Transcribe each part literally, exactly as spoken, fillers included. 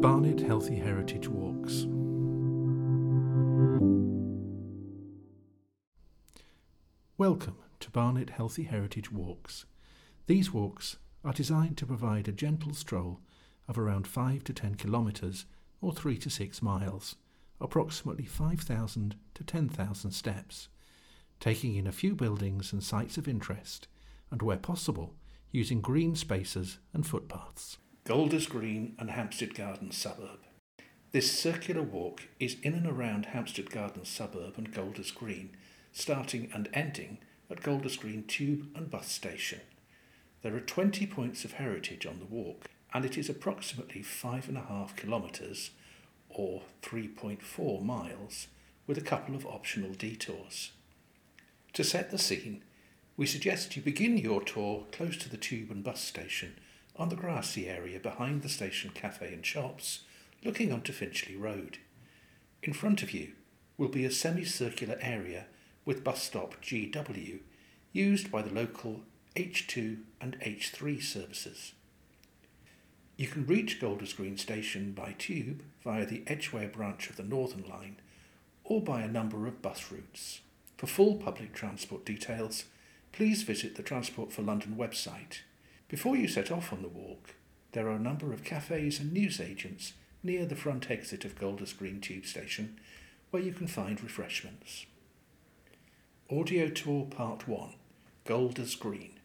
Barnet Healthy Heritage Walks. Welcome to Barnet Healthy Heritage Walks. These walks are designed to provide a gentle stroll of around five to ten kilometres or three to six miles, approximately five thousand to ten thousand steps, taking in a few buildings and sites of interest, and where possible, using green spaces and footpaths. Golders Green and Hampstead Garden Suburb. This circular walk is in and around Hampstead Garden Suburb and Golders Green, starting and ending at Golders Green Tube and Bus Station. There are twenty points of heritage on the walk, and it is approximately five and a half kilometres or three point four miles with a couple of optional detours. To set the scene, we suggest you begin your tour close to the tube and bus station on the grassy area behind the station cafe and shops, looking onto Finchley Road. In front of you will be a semicircular area with bus stop G W, used by the local H two and H three services. You can reach Golders Green Station by tube via the Edgware branch of the Northern Line or by a number of bus routes. For full public transport details, please visit the Transport for London website. Before you set off on the walk, there are a number of cafes and newsagents near the front exit of Golders Green Tube Station where you can find refreshments. Audio Tour Part one, Golders Green.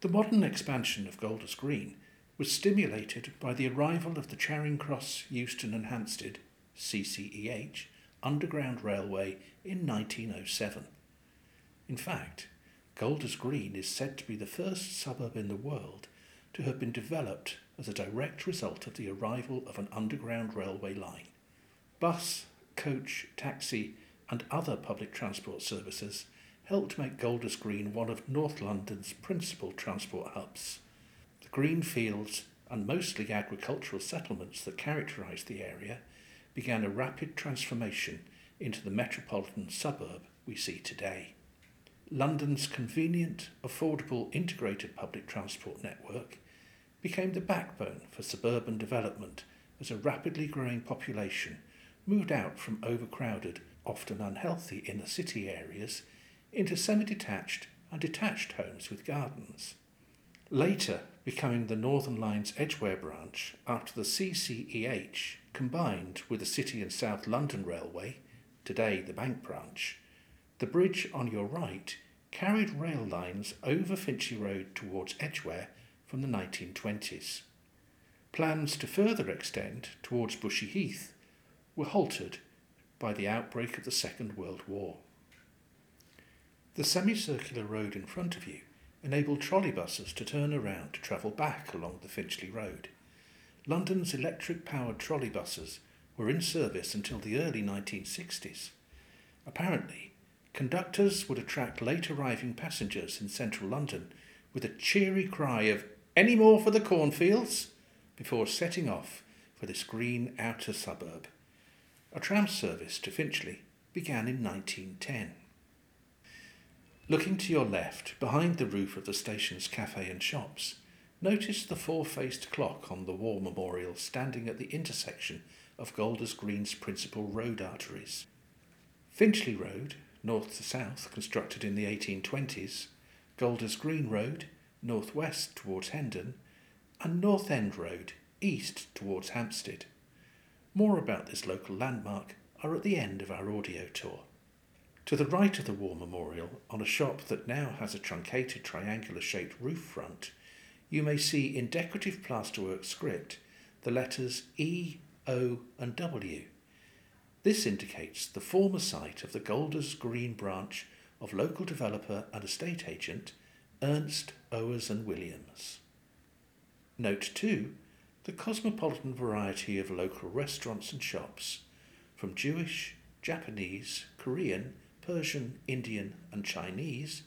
The modern expansion of Golders Green was stimulated by the arrival of the Charing Cross, Euston and Hampstead, C C E H, Underground Railway in nineteen oh seven. In fact, Golders Green is said to be the first suburb in the world to have been developed as a direct result of the arrival of an underground railway line. Bus, coach, taxi and other public transport services helped make Golders Green one of North London's principal transport hubs. The green fields and mostly agricultural settlements that characterised the area began a rapid transformation into the metropolitan suburb we see today. London's convenient, affordable, integrated public transport network became the backbone for suburban development as a rapidly growing population moved out from overcrowded, often unhealthy inner city areas into semi-detached and detached homes with gardens. Later becoming the Northern Line's Edgware branch after the C C E H combined with the City and South London Railway, today the Bank branch, the bridge on your right carried rail lines over Finchley Road towards Edgware from the nineteen twenties. Plans to further extend towards Bushy Heath were halted by the outbreak of the Second World War. The semicircular road in front of you enabled trolleybuses to turn around to travel back along the Finchley Road. London's electric-powered trolleybuses were in service until the early nineteen sixties. Apparently, conductors would attract late-arriving passengers in central London with a cheery cry of "Any more for the cornfields?" before setting off for this green outer suburb. A tram service to Finchley began in nineteen ten. Looking to your left, behind the roof of the station's cafe and shops, notice the four-faced clock on the war memorial standing at the intersection of Golders Green's principal road arteries. Finchley Road, north to south, constructed in the eighteen twenties, Golders Green Road, north-west towards Hendon, and North End Road, east towards Hampstead. More about this local landmark are at the end of our audio tour. To the right of the war memorial, on a shop that now has a truncated triangular-shaped roof front, you may see in decorative plasterwork script the letters E, O and W. This indicates the former site of the Golders Green branch of local developer and estate agent Ernst Owers and Williams. Note two, the cosmopolitan variety of local restaurants and shops, from Jewish, Japanese, Korean, Persian, Indian and Chinese,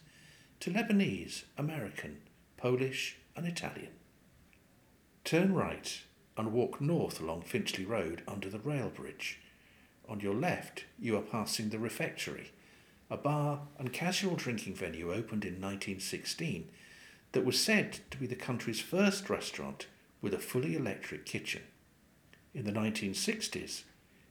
to Lebanese, American, Polish and Italian. Turn right and walk north along Finchley Road under the rail bridge. On your left, you are passing the Refectory, a bar and casual drinking venue opened in nineteen sixteen that was said to be the country's first restaurant with a fully electric kitchen. in the nineteen sixties,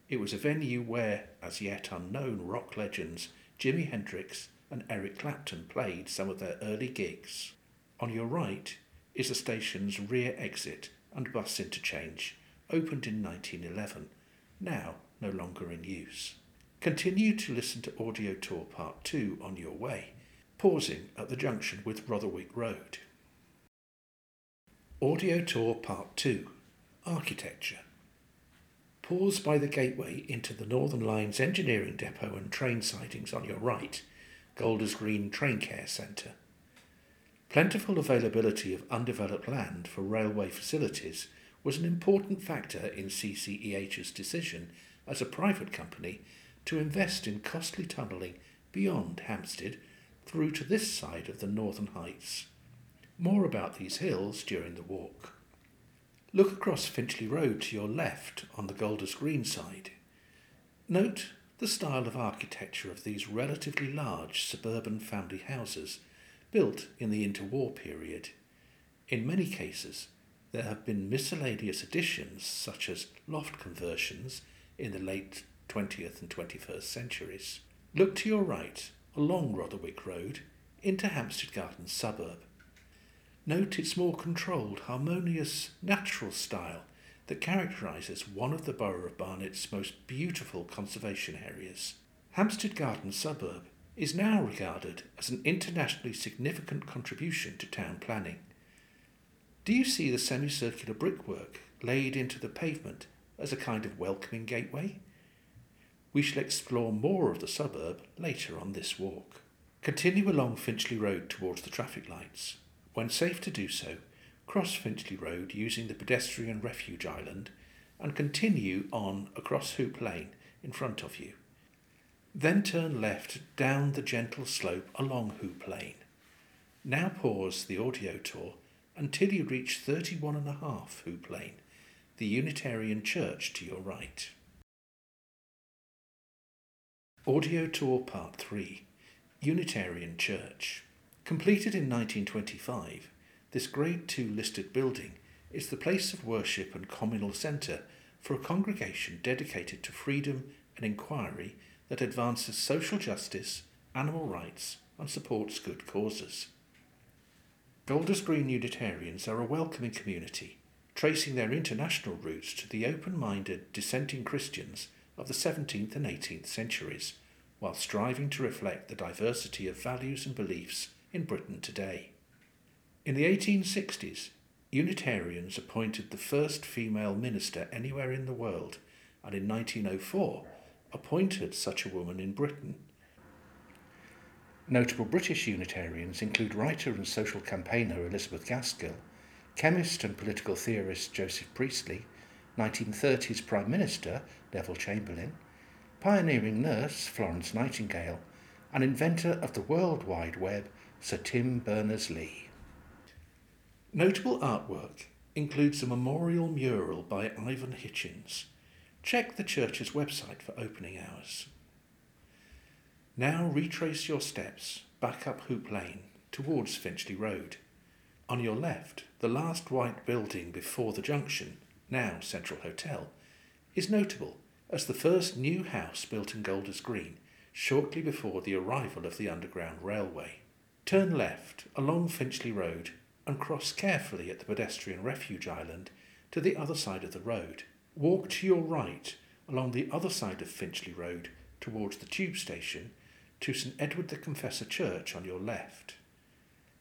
it was a venue where, as yet unknown rock legends, Jimi Hendrix and Eric Clapton played some of their early gigs. On your right is the station's rear exit and bus interchange, opened in nineteen eleven, now no longer in use. Continue to listen to Audio Tour Part two on your way, pausing at the junction with Rotherwick Road. Audio Tour Part two, Architecture. Pause by the gateway into the Northern Line's engineering depot and train sidings on your right, Golders Green Train Care Centre. Plentiful availability of undeveloped land for railway facilities was an important factor in C C E H's decision as a private company to invest in costly tunnelling beyond Hampstead through to this side of the Northern Heights. More about these hills during the walk. Look across Finchley Road to your left on the Golders Green side. Note the style of architecture of these relatively large suburban family houses built in the interwar period. In many cases, there have been miscellaneous additions such as loft conversions in the late twentieth and twenty-first centuries. Look to your right along Rotherwick Road into Hampstead Garden Suburb. Note its more controlled, harmonious, natural style that characterises one of the borough of Barnet's most beautiful conservation areas. Hampstead Garden Suburb is now regarded as an internationally significant contribution to town planning. Do you see the semicircular brickwork laid into the pavement as a kind of welcoming gateway? We shall explore more of the suburb later on this walk. Continue along Finchley Road towards the traffic lights. When safe to do so, cross Finchley Road using the pedestrian refuge island and continue on across Hoop Lane in front of you. Then turn left down the gentle slope along Hoop Lane. Now pause the audio tour until you reach thirty-one and a half Hoop Lane, the Unitarian Church to your right. Audio Tour Part three, Unitarian Church. Completed in nineteen twenty-five, this Grade two listed building is the place of worship and communal centre for a congregation dedicated to freedom and inquiry that advances social justice, animal rights and supports good causes. Golders Green Unitarians are a welcoming community, tracing their international roots to the open-minded dissenting Christians of the seventeenth and eighteenth centuries, while striving to reflect the diversity of values and beliefs in Britain today. In the eighteen sixties, Unitarians appointed the first female minister anywhere in the world, and in nineteen oh four appointed such a woman in Britain. Notable British Unitarians include writer and social campaigner Elizabeth Gaskell, chemist and political theorist Joseph Priestley, nineteen thirties Prime Minister Neville Chamberlain, pioneering nurse Florence Nightingale, and inventor of the World Wide Web Sir Tim Berners-Lee. Notable artwork includes a memorial mural by Ivon Hitchens. Check the church's website for opening hours. Now retrace your steps back up Hoop Lane towards Finchley Road. On your left, the last white building before the junction, now Central Hotel, is notable as the first new house built in Golders Green shortly before the arrival of the Underground Railway. Turn left along Finchley Road and cross carefully at the pedestrian refuge island to the other side of the road. Walk to your right along the other side of Finchley Road towards the tube station to St Edward the Confessor Church on your left.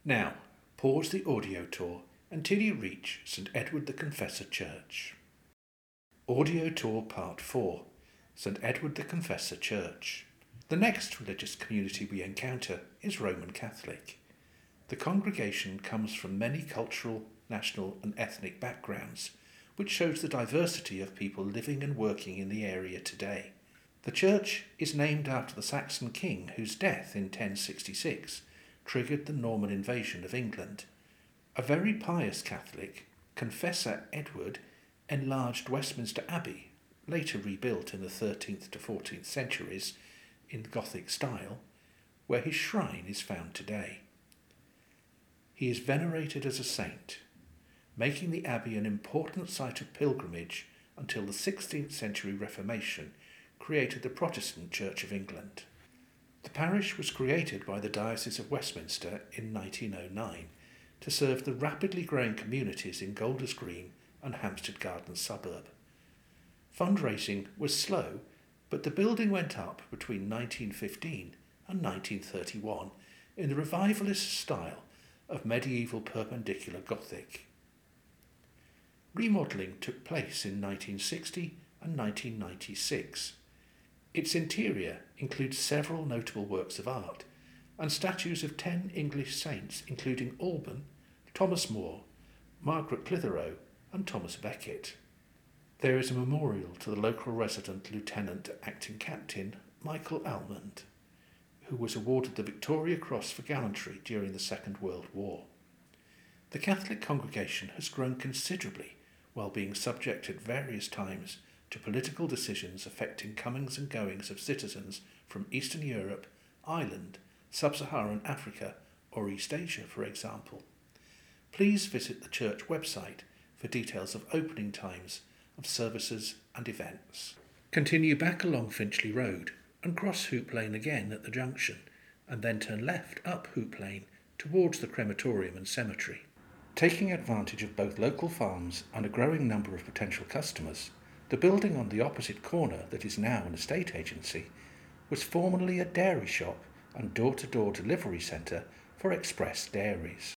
Now pause the audio tour until you reach St Edward the Confessor Church. Audio Tour Part four, St Edward the Confessor Church. The next religious community we encounter is Roman Catholic. The congregation comes from many cultural, national and ethnic backgrounds, which shows the diversity of people living and working in the area today. The church is named after the Saxon king whose death in ten sixty-six triggered the Norman invasion of England. A very pious Catholic, Confessor Edward, enlarged Westminster Abbey, later rebuilt in the thirteenth to fourteenth centuries, in Gothic style, where his shrine is found today. He is venerated as a saint, making the abbey an important site of pilgrimage until the sixteenth century Reformation created the Protestant Church of England. The parish was created by the Diocese of Westminster in nineteen oh nine to serve the rapidly growing communities in Golders Green and Hampstead Garden Suburb. Fundraising was slow, but the building went up between nineteen fifteen and nineteen thirty-one in the revivalist style of medieval perpendicular Gothic. Remodelling took place in nineteen sixty and nineteen ninety-six. Its interior includes several notable works of art and statues of ten English saints, including Alban, Thomas More, Margaret Clitheroe and Thomas Becket. There is a memorial to the local resident Lieutenant Acting Captain Michael Almond, who was awarded the Victoria Cross for gallantry during the Second World War. The Catholic congregation has grown considerably while being subject at various times to political decisions affecting comings and goings of citizens from Eastern Europe, Ireland, Sub-Saharan Africa or East Asia, for example. Please visit the church website for details of opening times of services and events. Continue back along Finchley Road and cross Hoop Lane again at the junction, and then turn left up Hoop Lane towards the crematorium and cemetery. Taking advantage of both local farms and a growing number of potential customers, the building on the opposite corner that is now an estate agency was formerly a dairy shop and door-to-door delivery centre for express dairies.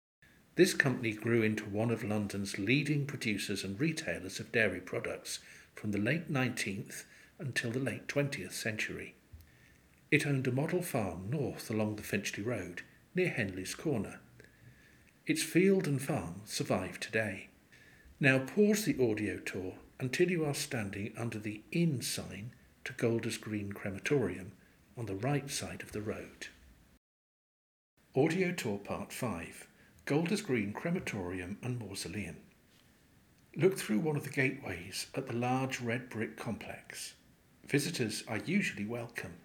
This company grew into one of London's leading producers and retailers of dairy products from the late nineteenth until the late twentieth century. It owned a model farm north along the Finchley Road, near Henley's Corner. Its field and farm survive today. Now pause the audio tour until you are standing under the inn sign to Golders Green Crematorium on the right side of the road. Audio tour part five, Golders Green Crematorium and Mausoleum. Look through one of the gateways at the large red brick complex. Visitors are usually welcome.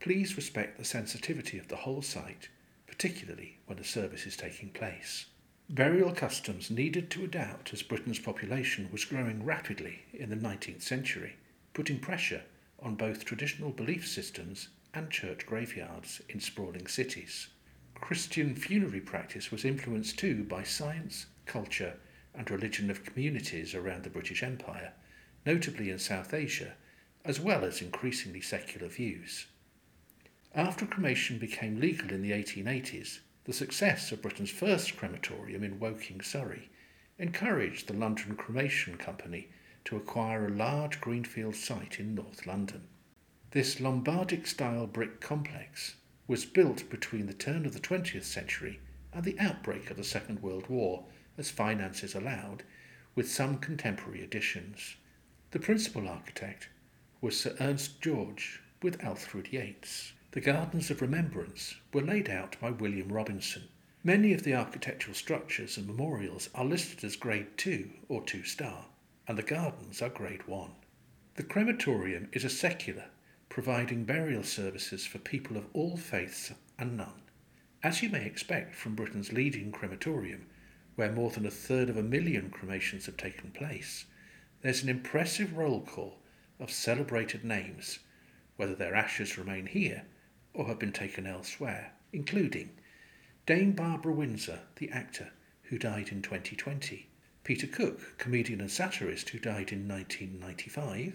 Please respect the sensitivity of the whole site, particularly when a service is taking place. Burial customs needed to adapt as Britain's population was growing rapidly in the nineteenth century, putting pressure on both traditional belief systems and church graveyards in sprawling cities. Christian funerary practice was influenced too by science, culture and religion of communities around the British Empire, notably in South Asia, as well as increasingly secular views. After cremation became legal in the eighteen eighties, the success of Britain's first crematorium in Woking, Surrey, encouraged the London Cremation Company to acquire a large greenfield site in North London. This Lombardic-style brick complex was built between the turn of the twentieth century and the outbreak of the Second World War, as finances allowed, with some contemporary additions. The principal architect was Sir Ernest George with Alfred Yates. The Gardens of Remembrance were laid out by William Robinson. Many of the architectural structures and memorials are listed as Grade two or two star, and the gardens are Grade one. The crematorium is a secular, providing burial services for people of all faiths and none. As you may expect from Britain's leading crematorium, where more than a third of a million cremations have taken place, there's an impressive roll call of celebrated names, whether their ashes remain here or have been taken elsewhere, including Dame Barbara Windsor, the actor, who died in twenty twenty, Peter Cook, comedian and satirist, who died in nineteen ninety-five,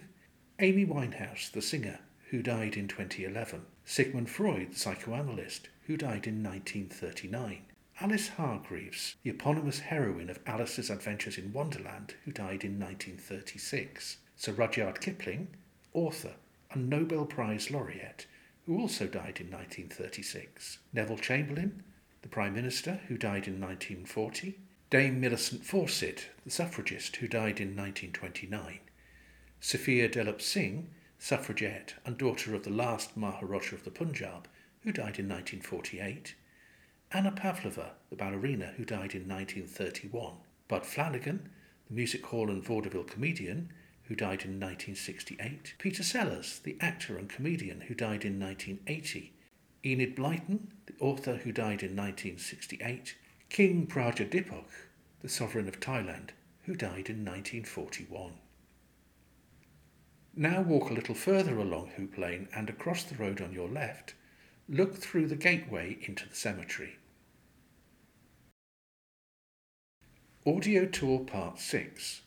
Amy Winehouse, the singer, who died in twenty eleven, Sigmund Freud, the psychoanalyst, who died in nineteen thirty-nine, Alice Hargreaves, the eponymous heroine of Alice's Adventures in Wonderland, who died in nineteen thirty-six, Sir Rudyard Kipling, author and Nobel Prize laureate, who also died in nineteen thirty-six, Neville Chamberlain, the Prime Minister, who died in nineteen forty, Dame Millicent Fawcett, the suffragist, who died in nineteen twenty-nine, Sophia Delap Singh, suffragette and daughter of the last Maharaja of the Punjab, who died in nineteen forty-eight, Anna Pavlova, the ballerina, who died in nineteen thirty-one, Bud Flanagan, the music hall and vaudeville comedian, who died in nineteen sixty-eight, Peter Sellers, the actor and comedian, who died in nineteen eighty, Enid Blyton, the author, who died in nineteen sixty-eight, King Prajadipok, the sovereign of Thailand, who died in nineteen forty-one. Now walk a little further along Hoop Lane and across the road on your left. Look through the gateway into the cemetery. Audio Tour Part six,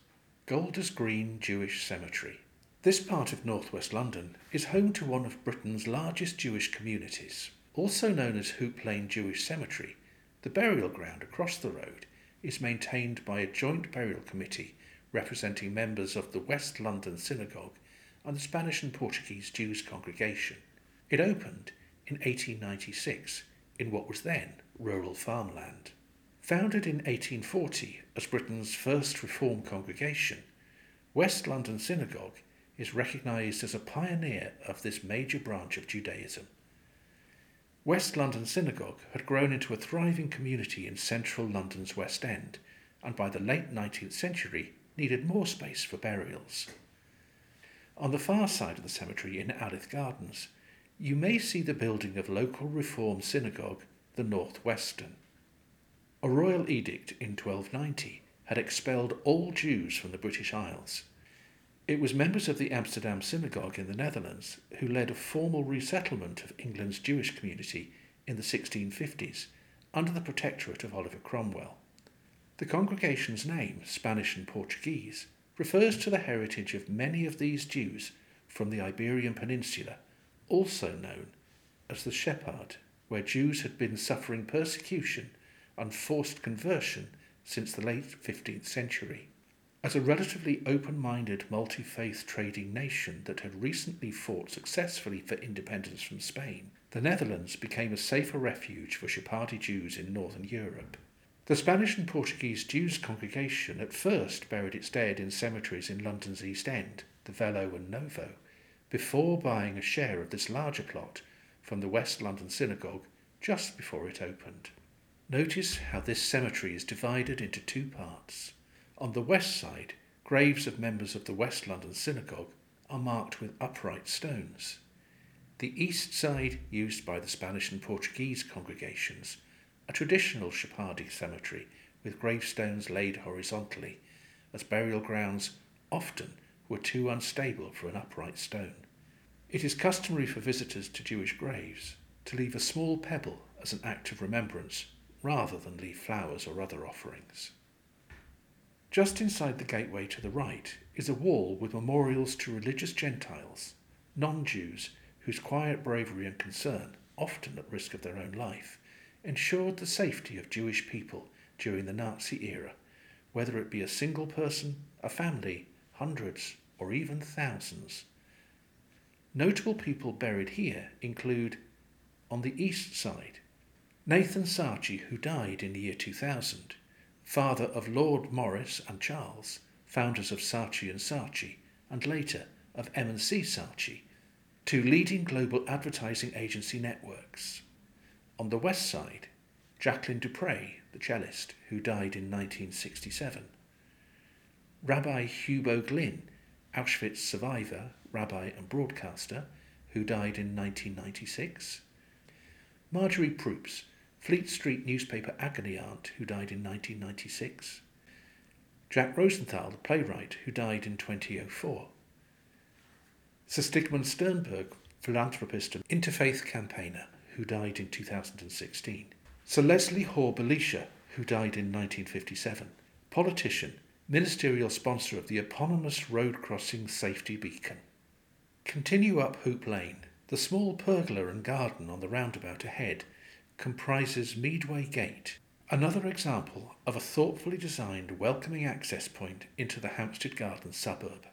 Golders Green Jewish Cemetery. This part of northwest London is home to one of Britain's largest Jewish communities. Also known as Hoop Lane Jewish Cemetery, the burial ground across the road is maintained by a joint burial committee representing members of the West London Synagogue and the Spanish and Portuguese Jews Congregation. It opened in eighteen ninety-six in what was then rural farmland. Founded in eighteen forty as Britain's first Reform congregation, West London Synagogue is recognised as a pioneer of this major branch of Judaism. West London Synagogue had grown into a thriving community in central London's West End, and by the late nineteenth century needed more space for burials. On the far side of the cemetery in Aldith Gardens, you may see the building of local Reform synagogue, the North Western. A royal edict in twelve ninety had expelled all Jews from the British Isles. It was members of the Amsterdam Synagogue in the Netherlands who led a formal resettlement of England's Jewish community in the sixteen fifties under the protectorate of Oliver Cromwell. The congregation's name, Spanish and Portuguese, refers to the heritage of many of these Jews from the Iberian Peninsula, also known as the Shepherd, where Jews had been suffering persecution and forced conversion since the late fifteenth century. As a relatively open-minded, multi-faith trading nation that had recently fought successfully for independence from Spain, the Netherlands became a safer refuge for Sephardi Jews in northern Europe. The Spanish and Portuguese Jews congregation at first buried its dead in cemeteries in London's East End, the Velo and Novo, before buying a share of this larger plot from the West London Synagogue just before it opened. Notice how this cemetery is divided into two parts. On the west side, graves of members of the West London Synagogue are marked with upright stones. The east side, used by the Spanish and Portuguese congregations, a traditional Sephardi cemetery with gravestones laid horizontally, as burial grounds often were too unstable for an upright stone. It is customary for visitors to Jewish graves to leave a small pebble as an act of remembrance, rather than leave flowers or other offerings. Just inside the gateway to the right is a wall with memorials to religious Gentiles, non-Jews whose quiet bravery and concern, often at risk of their own life, ensured the safety of Jewish people during the Nazi era, whether it be a single person, a family, hundreds, or even thousands. Notable people buried here include, on the east side, Nathan Sarchi, who died in the year two thousand, father of Lord Morris and Charles, founders of Sarchi and Sarchi, and later of M and C Sarchi, two leading global advertising agency networks. On the west side, Jacqueline Dupre, the cellist, who died in nineteen sixty-seven. Rabbi Hugo Glynn, Auschwitz survivor, rabbi and broadcaster, who died in nineteen ninety-six. Marjorie Proops, Fleet Street newspaper agony aunt, who died in nineteen ninety-six. Jack Rosenthal, the playwright, who died in twenty oh four. Sir Stigman Sternberg, philanthropist and interfaith campaigner, who died in two thousand sixteen. Sir Leslie Hoare Belisha, who died in nineteen fifty-seven. Politician, ministerial sponsor of the eponymous road crossing safety beacon. Continue up Hoop Lane. The small pergola and garden on the roundabout ahead comprises Meadway Gate, another example of a thoughtfully designed welcoming access point into the Hampstead Garden suburb.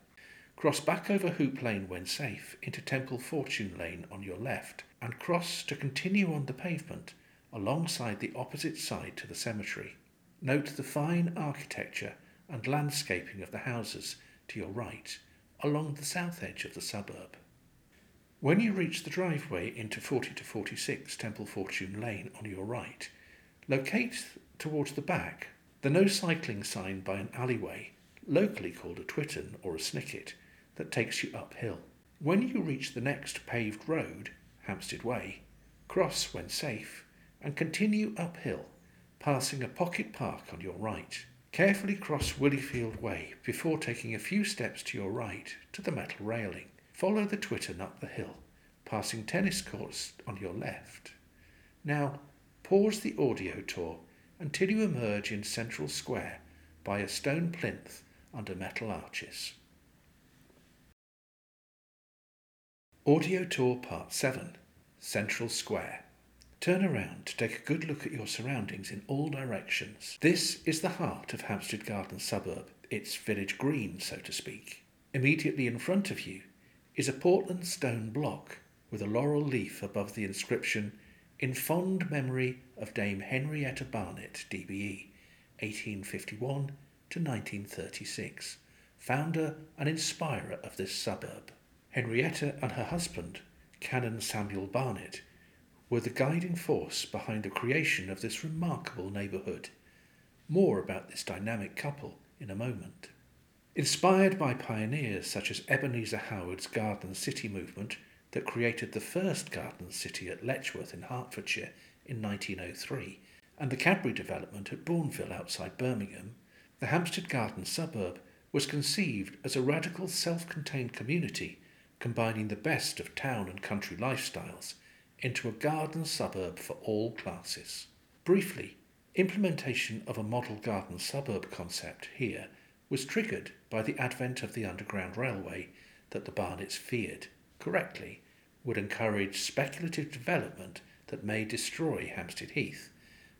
Cross back over Hoop Lane when safe into Temple Fortune Lane on your left and cross to continue on the pavement alongside the opposite side to the cemetery. Note the fine architecture and landscaping of the houses to your right along the south edge of the suburb. When you reach the driveway into forty to forty-six Temple Fortune Lane on your right, locate towards the back the no cycling sign by an alleyway, locally called a twitten or a snicket, that takes you uphill. When you reach the next paved road, Hampstead Way, cross when safe and continue uphill, passing a pocket park on your right. Carefully cross Willeyfield Way before taking a few steps to your right to the metal railing. Follow the Twitten up the hill, passing tennis courts on your left. Now, pause the audio tour until you emerge in Central Square by a stone plinth under metal arches. Audio Tour Part seven, Central Square. Turn around to take a good look at your surroundings in all directions. This is the heart of Hampstead Garden Suburb, its village green, so to speak. Immediately in front of you is a Portland stone block with a laurel leaf above the inscription, "In fond memory of Dame Henrietta Barnet, D B E, eighteen fifty-one to nineteen thirty-six, founder and inspirer of this suburb." Henrietta and her husband, Canon Samuel Barnet, were the guiding force behind the creation of this remarkable neighbourhood. More about this dynamic couple in a moment. Inspired by pioneers such as Ebenezer Howard's Garden City movement that created the first Garden City at Letchworth in Hertfordshire in nineteen oh three, and the Cadbury development at Bourneville outside Birmingham, the Hampstead Garden Suburb was conceived as a radical self-contained community combining the best of town and country lifestyles into a garden suburb for all classes. Briefly, implementation of a model garden suburb concept here was triggered by the advent of the Underground Railway that the Barnets feared, correctly, would encourage speculative development that may destroy Hampstead Heath,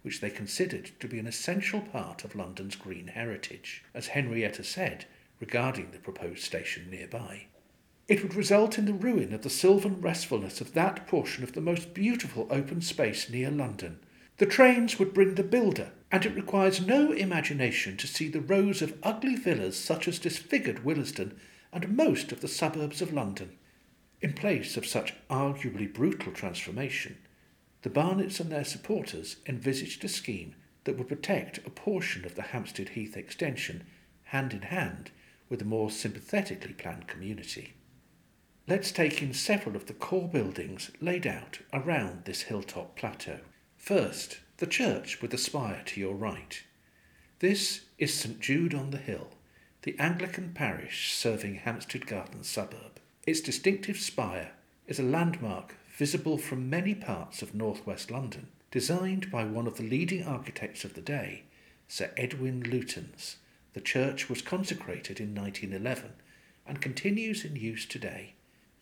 which they considered to be an essential part of London's green heritage, as Henrietta said regarding the proposed station nearby. It would result in the ruin of the sylvan restfulness of that portion of the most beautiful open space near London. The trains would bring the builder, and it requires no imagination to see the rows of ugly villas such as disfigured Willesden and most of the suburbs of London. In place of such arguably brutal transformation, the Barnets and their supporters envisaged a scheme that would protect a portion of the Hampstead Heath extension hand in hand with a more sympathetically planned community. Let's take in several of the core buildings laid out around this hilltop plateau. First, the church with the spire to your right. This is St Jude on the Hill, the Anglican parish serving Hampstead Garden Suburb. Its distinctive spire is a landmark visible from many parts of northwest London, designed by one of the leading architects of the day, Sir Edwin Lutyens. The church was consecrated in nineteen eleven and continues in use today.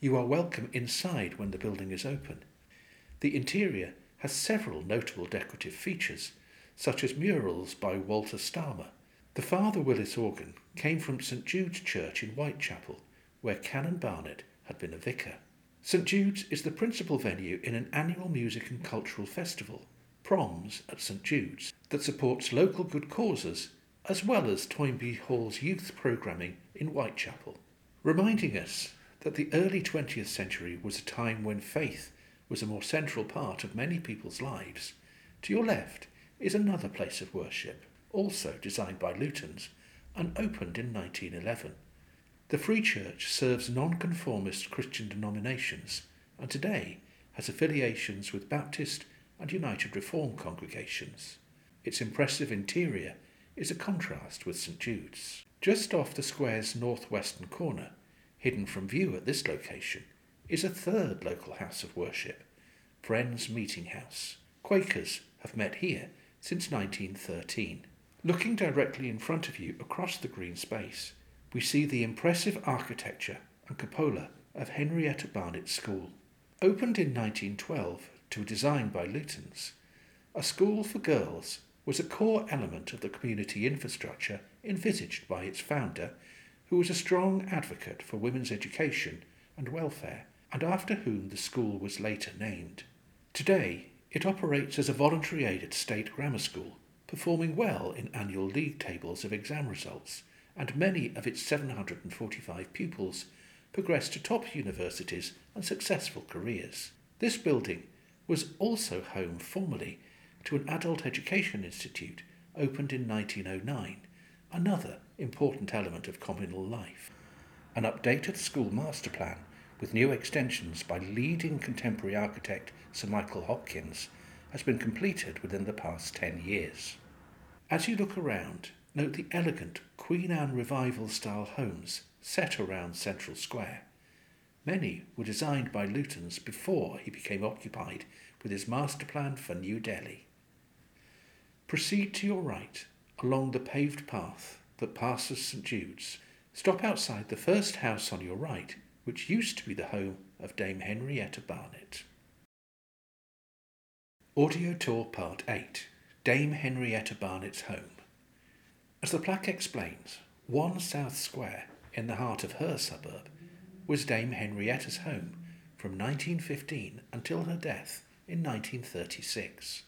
You are welcome inside when the building is open. The interior has several notable decorative features, such as murals by Walter Stamer. The Father Willis organ came from St Jude's Church in Whitechapel, where Canon Barnet had been a vicar. St Jude's is the principal venue in an annual music and cultural festival, Proms at St Jude's, that supports local good causes, as well as Toynbee Hall's youth programming in Whitechapel, reminding us that the early twentieth century was a time when faith was a more central part of many people's lives. To your left is another place of worship, also designed by Lutyens, and opened in nineteen eleven. The Free Church serves nonconformist Christian denominations, and today has affiliations with Baptist and United Reform congregations. Its impressive interior is a contrast with St Jude's. Just off the square's northwestern corner, hidden from view at this location, is a third local house of worship, Friends Meeting House. Quakers have met here since nineteen thirteen. Looking directly in front of you across the green space, we see the impressive architecture and cupola of Henrietta Barnet's school. Opened in nineteen twelve to a design by Lutyens, a school for girls was a core element of the community infrastructure envisaged by its founder, who was a strong advocate for women's education and welfare, and after whom the school was later named. Today, it operates as a voluntary aided state grammar school, performing well in annual league tables of exam results, and many of its seven hundred forty-five pupils progress to top universities and successful careers. This building was also home formerly to an adult education institute opened in nineteen oh nine, another important element of communal life. An updated school master plan with new extensions by leading contemporary architect Sir Michael Hopkins has been completed within the past ten years. As you look around, note the elegant Queen Anne Revival-style homes set around Central Square. Many were designed by Lutens before he became occupied with his master plan for New Delhi. Proceed to your right along the paved path that passes St Jude's. Stop outside the first house on your right, which used to be the home of Dame Henrietta Barnet. Audio Tour Part eight, Dame Henrietta Barnet's Home. As the plaque explains, one South Square, in the heart of her suburb, was Dame Henrietta's home from nineteen fifteen until her death in nineteen thirty-six.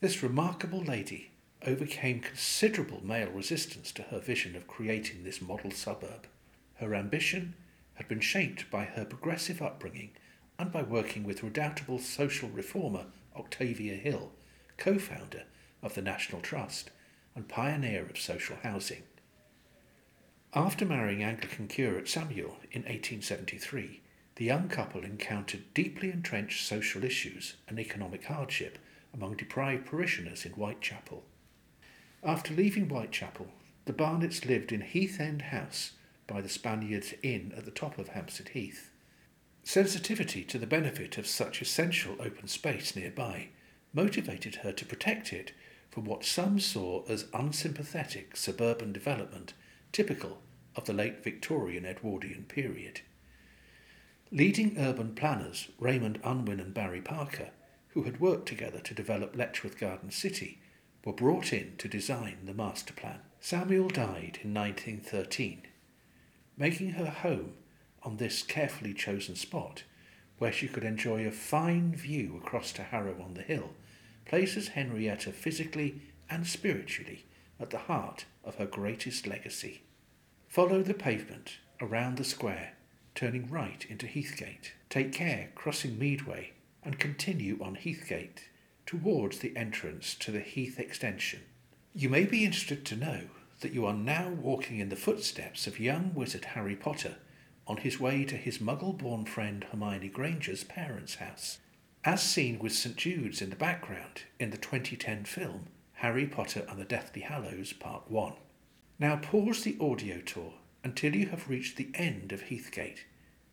This remarkable lady overcame considerable male resistance to her vision of creating this model suburb. Her ambition had been shaped by her progressive upbringing and by working with redoubtable social reformer Octavia Hill, co-founder of the National Trust and pioneer of social housing. After marrying Anglican curate Samuel in eighteen seventy-three, the young couple encountered deeply entrenched social issues and economic hardship among deprived parishioners in Whitechapel. After leaving Whitechapel, the Barnets lived in Heath End House by the Spaniards Inn at the top of Hampstead Heath. Sensitivity to the benefit of such essential open space nearby motivated her to protect it from what some saw as unsympathetic suburban development typical of the late Victorian-Edwardian period. Leading urban planners Raymond Unwin and Barry Parker, who had worked together to develop Letchworth Garden City, were brought in to design the master plan. Samuel died in nineteen thirteen, making her home on this carefully chosen spot, where she could enjoy a fine view across to Harrow on the Hill, places Henrietta physically and spiritually at the heart of her greatest legacy. Follow the pavement around the square, turning right into Heathgate. Take care crossing Meadway and continue on Heathgate towards the entrance to the Heath extension. You may be interested to know that you are now walking in the footsteps of young wizard Harry Potter on his way to his Muggle-born friend Hermione Granger's parents' house. As seen with St Jude's in the background in the twenty ten film Harry Potter and the Deathly Hallows Part one. Now pause the audio tour until you have reached the end of Heathgate,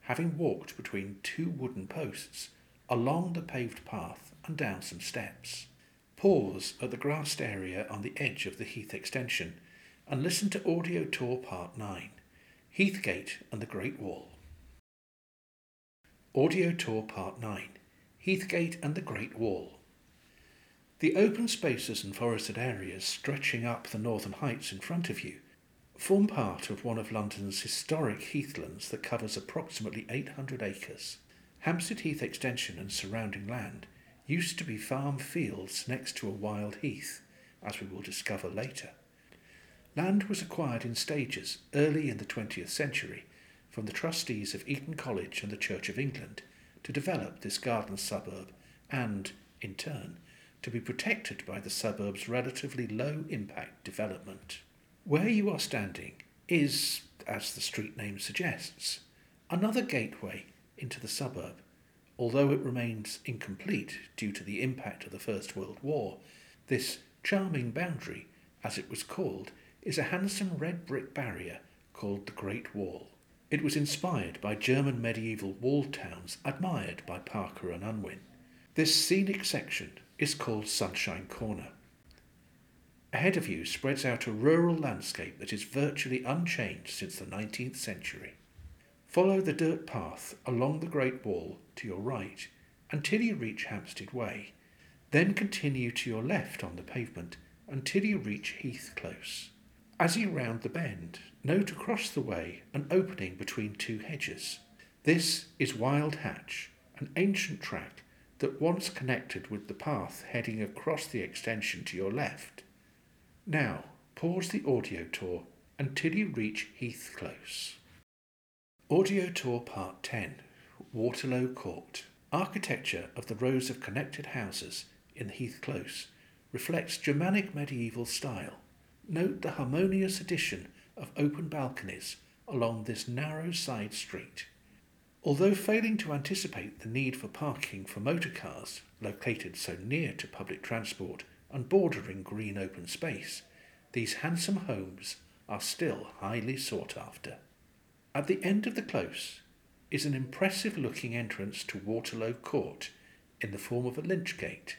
having walked between two wooden posts, along the paved path and down some steps. Pause at the grassed area on the edge of the Heath extension and listen to audio tour Part nine, Heathgate and the Great Wall. Audio tour Part nine, Heathgate and the Great Wall. The open spaces and forested areas stretching up the northern heights in front of you form part of one of London's historic heathlands that covers approximately eight hundred acres. Hampstead Heath Extension and surrounding land used to be farm fields next to a wild heath, as we will discover later. Land was acquired in stages early in the twentieth century from the trustees of Eton College and the Church of England to develop this garden suburb and, in turn, to be protected by the suburb's relatively low-impact development. Where you are standing is, as the street name suggests, another gateway into the suburb, although it remains incomplete due to the impact of the First World War. This charming boundary, as it was called, is a handsome red brick barrier called the Great Wall. It was inspired by German medieval wall towns admired by Parker and Unwin. This scenic section is called Sunshine Corner. Ahead of you spreads out a rural landscape that is virtually unchanged since the nineteenth century. Follow the dirt path along the Great Wall to your right until you reach Hampstead Way, then continue to your left on the pavement until you reach Heath Close. As you round the bend, note across the way an opening between two hedges. This is Wild Hatch, an ancient track that once connected with the path heading across the extension to your left. Now, pause the audio tour until you reach Heath Close. Audio tour Part ten, Waterlow Court. Architecture of the rows of connected houses in Heath Close reflects Germanic medieval style. Note the harmonious addition of open balconies along this narrow side street. Although failing to anticipate the need for parking for motor cars, located so near to public transport and bordering green open space, these handsome homes are still highly sought after. At the end of the close is an impressive-looking entrance to Waterlow Court in the form of a lynch gate,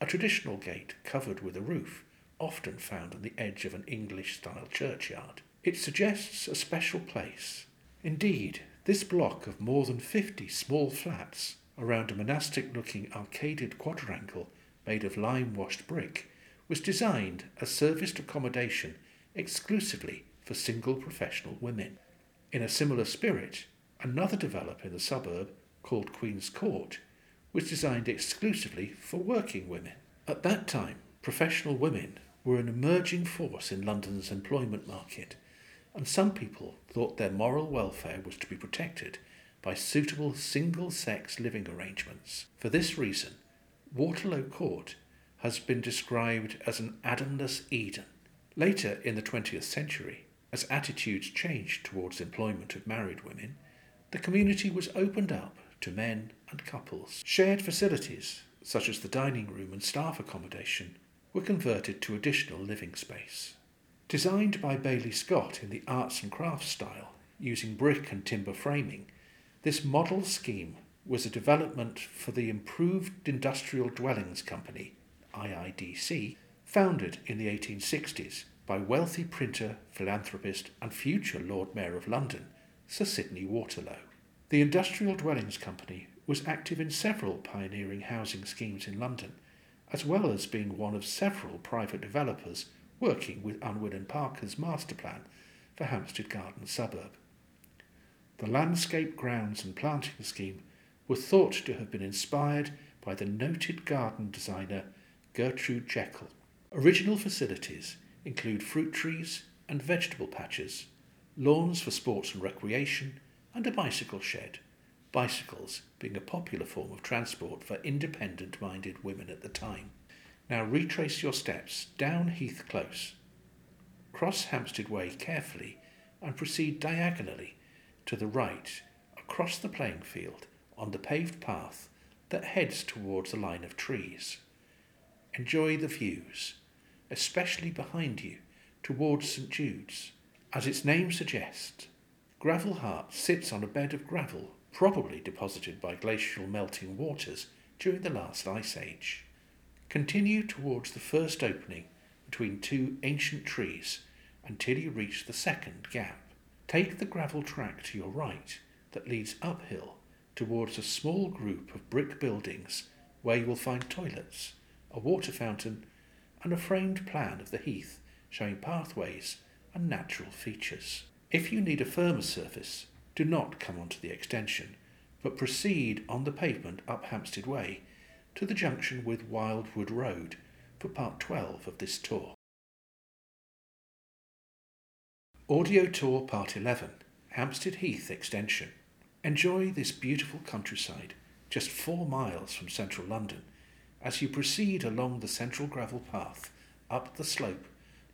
a traditional gate covered with a roof, often found on the edge of an English-style churchyard. It suggests a special place. Indeed, this block of more than fifty small flats around a monastic-looking arcaded quadrangle made of lime-washed brick was designed as serviced accommodation exclusively for single professional women. In a similar spirit, another development in the suburb, called Queen's Court, was designed exclusively for working women. At that time, professional women were an emerging force in London's employment market, and some people thought their moral welfare was to be protected by suitable single-sex living arrangements. For this reason, Waterlow Court has been described as an Adamless Eden. Later in the twentieth century, as attitudes changed towards employment of married women, the community was opened up to men and couples. Shared facilities, such as the dining room and staff accommodation, were converted to additional living space. Designed by Bailey Scott in the arts and crafts style, using brick and timber framing, this model scheme was a development for the Improved Industrial Dwellings Company, I I D C, founded in the eighteen sixties by wealthy printer, philanthropist and future Lord Mayor of London, Sir Sidney Waterlow. The Industrial Dwellings Company was active in several pioneering housing schemes in London, as well as being one of several private developers working with Unwin and Parker's master plan for Hampstead Garden Suburb. The landscape, grounds and planting scheme were thought to have been inspired by the noted garden designer Gertrude Jekyll. Original facilities include fruit trees and vegetable patches, lawns for sports and recreation, and a bicycle shed, bicycles being a popular form of transport for independent-minded women at the time. Now retrace your steps down Heath Close, cross Hampstead Way carefully and proceed diagonally to the right across the playing field on the paved path that heads towards a line of trees. Enjoy the views, especially behind you, towards St Jude's. As its name suggests, Gravel Heart sits on a bed of gravel, probably deposited by glacial melting waters during the last ice age. Continue towards the first opening between two ancient trees until you reach the second gap. Take the gravel track to your right that leads uphill towards a small group of brick buildings where you will find toilets, a water fountain, and a framed plan of the heath showing pathways and natural features. If you need a firmer surface, do not come onto the extension, but proceed on the pavement up Hampstead Way to the junction with Wildwood Road for part twelve of this tour. Audio Tour Part eleven, Hampstead Heath Extension. Enjoy this beautiful countryside, just four miles from central London, as you proceed along the central gravel path up the slope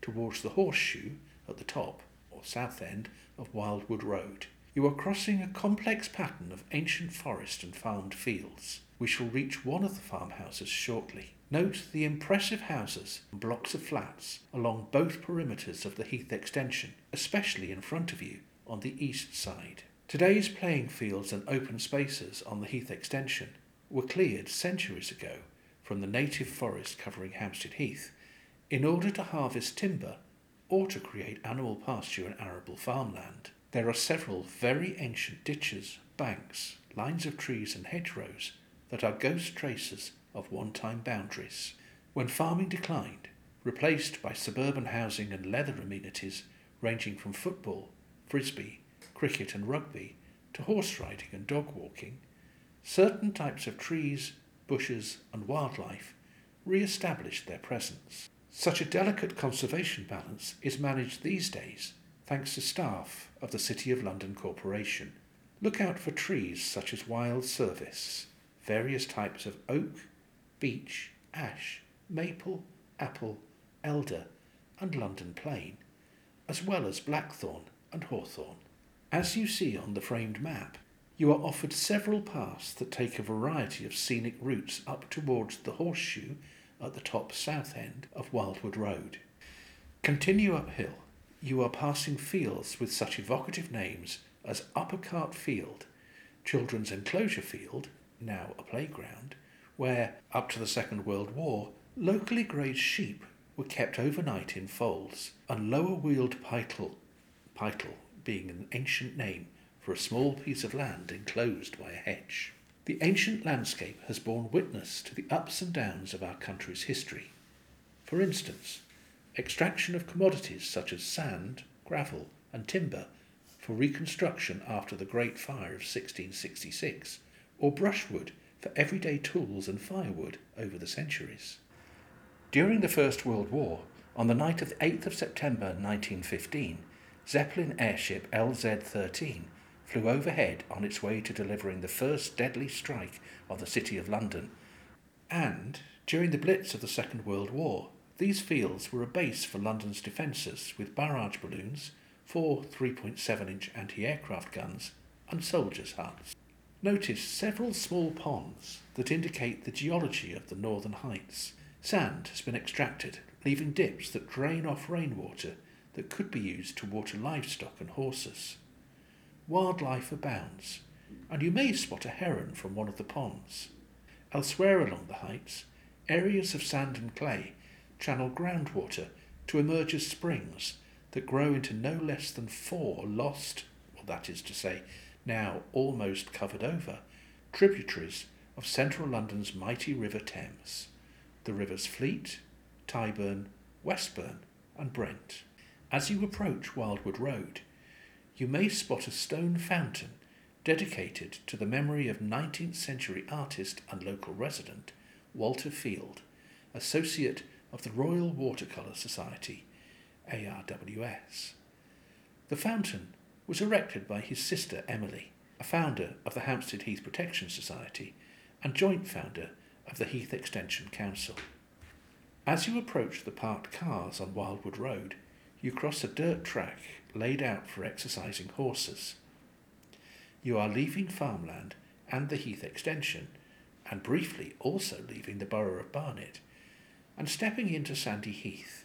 towards the horseshoe at the top, or south end, of Wildwood Road. You are crossing a complex pattern of ancient forest and farmed fields. We shall reach one of the farmhouses shortly. Note the impressive houses and blocks of flats along both perimeters of the Heath extension, especially in front of you on the east side. Today's playing fields and open spaces on the Heath extension were cleared centuries ago from the native forest covering Hampstead Heath in order to harvest timber or to create animal pasture and arable farmland. There are several very ancient ditches, banks, lines of trees and hedgerows that are ghost traces of one-time boundaries. When farming declined, replaced by suburban housing and leather amenities ranging from football, frisbee, cricket and rugby to horse riding and dog walking, certain types of trees, bushes and wildlife re-established their presence. Such a delicate conservation balance is managed these days thanks to staff of the City of London Corporation. Look out for trees such as wild service, various types of oak, beech, ash, maple, apple, elder and London plane, as well as blackthorn and hawthorn. As you see on the framed map, you are offered several paths that take a variety of scenic routes up towards the horseshoe at the top south end of Wildwood Road. Continue uphill. You are passing fields with such evocative names as Uppercart Field, children's enclosure field, now a playground, where, up to the Second World War, locally grazed sheep were kept overnight in folds, and lower-wheeled pitle, pitle being an ancient name for a small piece of land enclosed by a hedge. The ancient landscape has borne witness to the ups and downs of our country's history. For instance, extraction of commodities such as sand, gravel, and timber for reconstruction after the Great Fire of sixteen sixty-six, or brushwood for everyday tools and firewood over the centuries. During the First World War, on the night of the eighth of September nineteen fifteen, Zeppelin airship L Z thirteen flew overhead on its way to delivering the first deadly strike on the City of London, and during the Blitz of the Second World War, these fields were a base for London's defences with barrage balloons, four three point seven inch anti-aircraft guns and soldiers' huts. Notice several small ponds that indicate the geology of the northern heights. Sand has been extracted, leaving dips that drain off rainwater that could be used to water livestock and horses. Wildlife abounds, and you may spot a heron from one of the ponds. Elsewhere along the heights, areas of sand and clay channel groundwater to emerge as springs that grow into no less than four lost, well, that is to say, now almost covered over, tributaries of central London's mighty River Thames, the rivers Fleet, Tyburn, Westbourne and Brent. As you approach Wildwood Road, you may spot a stone fountain dedicated to the memory of nineteenth century artist and local resident Walter Field, Associate of the Royal Watercolour Society, A R W S. The fountain was erected by his sister Emily, a founder of the Hampstead Heath Protection Society and joint founder of the Heath Extension Council. As you approach the parked cars on Wildwood Road, you cross a dirt track laid out for exercising horses. You are leaving farmland and the Heath Extension, and briefly also leaving the borough of Barnet, and stepping into Sandy Heath.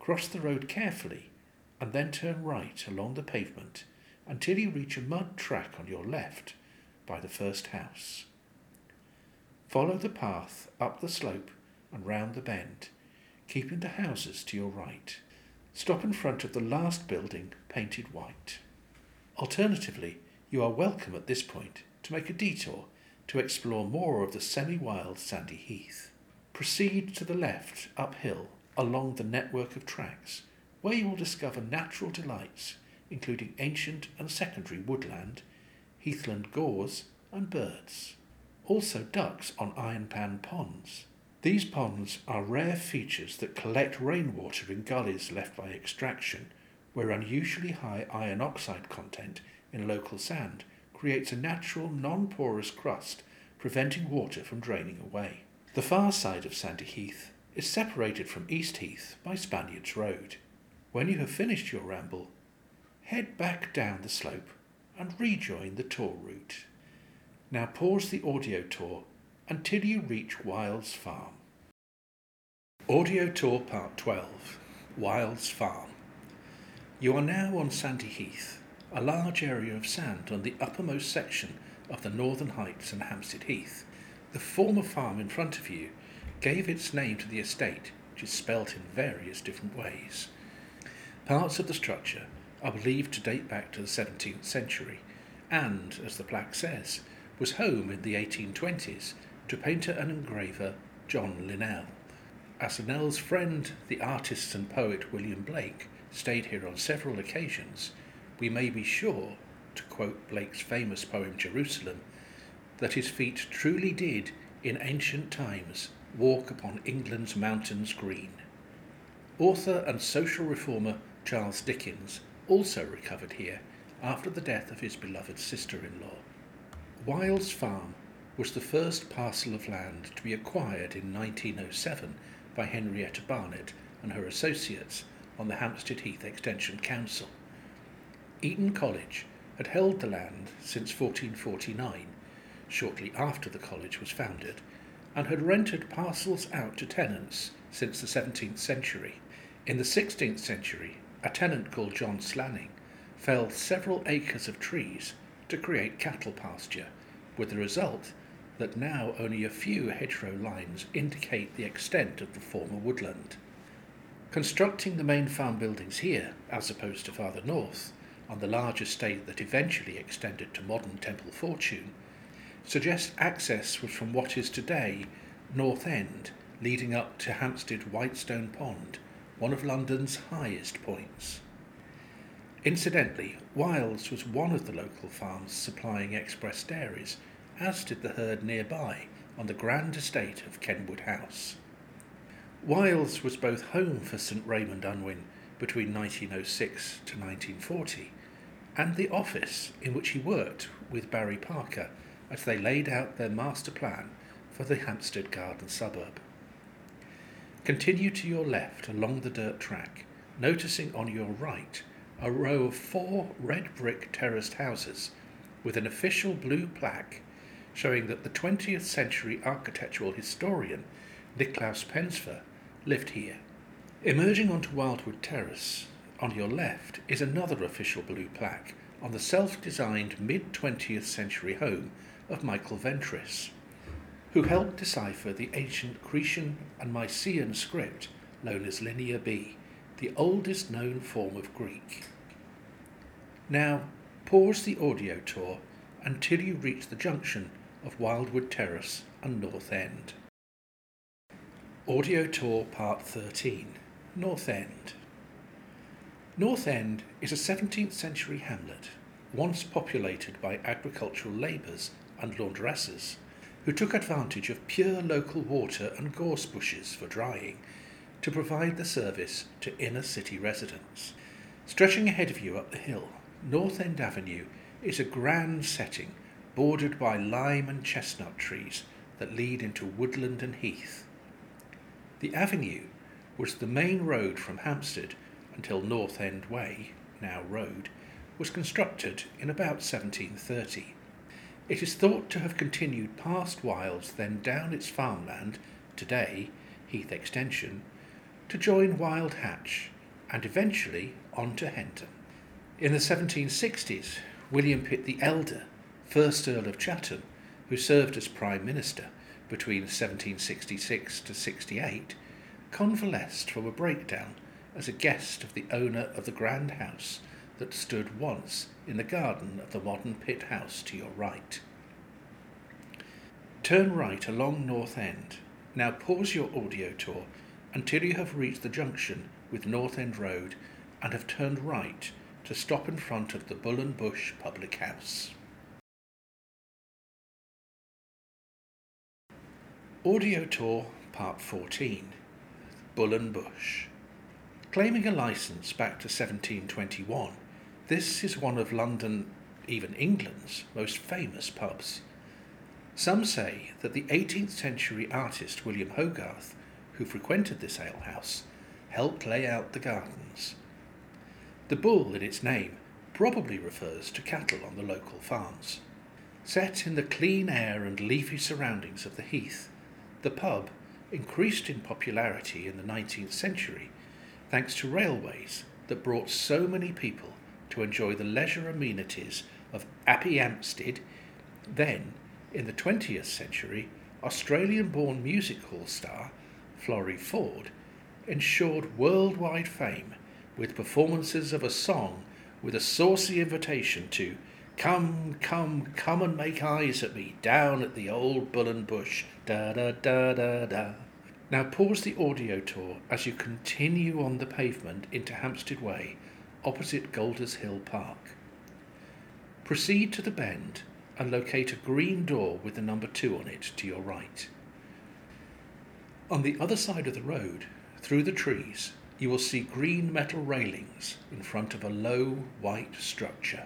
Cross the road carefully, and then turn right along the pavement until you reach a mud track on your left by the first house. Follow the path up the slope and round the bend, keeping the houses to your right. Stop in front of the last building painted white. Alternatively, you are welcome at this point to make a detour to explore more of the semi-wild Sandy Heath. Proceed to the left uphill along the network of tracks, where you will discover natural delights including ancient and secondary woodland, heathland gorse and birds. Also ducks on iron-pan ponds. These ponds are rare features that collect rainwater in gullies left by extraction, where unusually high iron oxide content in local sand creates a natural non-porous crust, preventing water from draining away. The far side of Sandy Heath is separated from East Heath by Spaniards Road. When you have finished your ramble, head back down the slope and rejoin the tour route. Now pause the audio tour until you reach Wilde's Farm. Audio Tour Part twelve, Wilde's Farm. You are now on Sandy Heath, a large area of sand on the uppermost section of the Northern Heights and Hampstead Heath. The former farm in front of you gave its name to the estate, which is spelt in various different ways. Parts of the structure are believed to date back to the seventeenth century, and, as the plaque says, was home in the eighteen twenties to painter and engraver John Linnell. As Linnell's friend, the artist and poet William Blake, stayed here on several occasions, we may be sure, to quote Blake's famous poem Jerusalem, that his feet truly did, in ancient times, walk upon England's mountains green. Author and social reformer Charles Dickens also recovered here after the death of his beloved sister-in-law. Wilde's Farm was the first parcel of land to be acquired in nineteen oh seven by Henrietta Barnett and her associates on the Hampstead Heath Extension Council. Eton College had held the land since fourteen forty-nine, shortly after the college was founded, and had rented parcels out to tenants since the seventeenth century. In the sixteenth century, a tenant called John Slanning felled several acres of trees to create cattle pasture, with the result that now only a few hedgerow lines indicate the extent of the former woodland. Constructing the main farm buildings here, as opposed to farther north, on the large estate that eventually extended to modern Temple Fortune, suggests access was from what is today North End, leading up to Hampstead Whitestone Pond, one of London's highest points. Incidentally, Wiles was one of the local farms supplying express dairies, as did the herd nearby on the grand estate of Kenwood House. Wiles was both home for St Raymond Unwin between nineteen oh six to nineteen forty, and the office in which he worked with Barry Parker as they laid out their master plan for the Hampstead Garden Suburb. Continue to your left along the dirt track, noticing on your right a row of four red brick terraced houses with an official blue plaque showing that the twentieth century architectural historian Nicklaus Pensfer lived here. Emerging onto Wildwood Terrace, on your left, is another official blue plaque on the self-designed mid-twentieth century home of Michael Ventris, who helped decipher the ancient Cretan and Mycenaean script known as Linear B, the oldest known form of Greek. Now, pause the audio tour until you reach the junction of Wildwood Terrace and North End. Audio Tour Part thirteen, North End. North End is a seventeenth century hamlet, once populated by agricultural labourers and laundresses, who took advantage of pure local water and gorse bushes for drying to provide the service to inner city residents. Stretching ahead of you up the hill, North End Avenue is a grand setting bordered by lime and chestnut trees that lead into woodland and heath. The avenue was the main road from Hampstead until North End Way, now road, was constructed in about seventeen thirty. It is thought to have continued past Wiles, then down its farmland, today Heath Extension, to join Wild Hatch and eventually on to Henton. In the seventeen sixties, William Pitt the Elder, first Earl of Chatham, who served as Prime Minister between seventeen sixty-six to sixty-eight, convalesced from a breakdown as a guest of the owner of the grand house that stood once in the garden of the modern Pitt House to your right. Turn right along North End. Now pause your audio tour until you have reached the junction with North End Road and have turned right to stop in front of the Bull and Bush Public House. Audio Tour Part fourteen, Bull and Bush. Claiming a licence back to seventeen twenty-one, this is one of London, even England's, most famous pubs. Some say that the eighteenth century artist William Hogarth, who frequented this alehouse, helped lay out the gardens. The bull in its name probably refers to cattle on the local farms. Set in the clean air and leafy surroundings of the heath, the pub increased in popularity in the nineteenth century thanks to railways that brought so many people to enjoy the leisure amenities of Appy Hampstead. Then, in the twentieth century, Australian-born music hall star Florrie Ford ensured worldwide fame with performances of a song with a saucy invitation to "Come, come, come and make eyes at me, down at the old Bull and Bush, da-da-da-da-da." Now pause the audio tour as you continue on the pavement into Hampstead Way, opposite Golders Hill Park. Proceed to the bend and locate a green door with the number two on it to your right. On the other side of the road, through the trees, you will see green metal railings in front of a low white structure.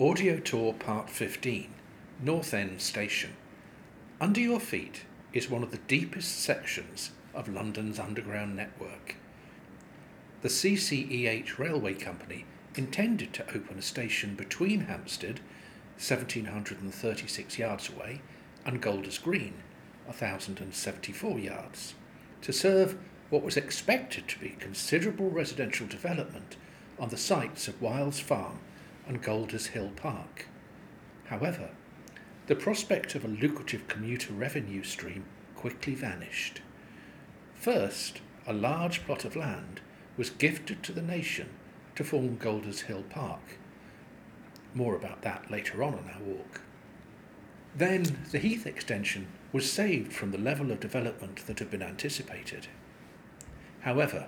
Audio Tour Part fifteen, North End Station. Under your feet is one of the deepest sections of London's underground network. The C C E H Railway Company intended to open a station between Hampstead, one thousand seven hundred thirty-six yards away, and Golders Green, one thousand seventy-four yards, to serve what was expected to be considerable residential development on the sites of Wiles Farm and Golders Hill Park. However, the prospect of a lucrative commuter revenue stream quickly vanished. First, a large plot of land was gifted to the nation to form Golders Hill Park. More about that later on in our walk. Then the Heath extension was saved from the level of development that had been anticipated. However,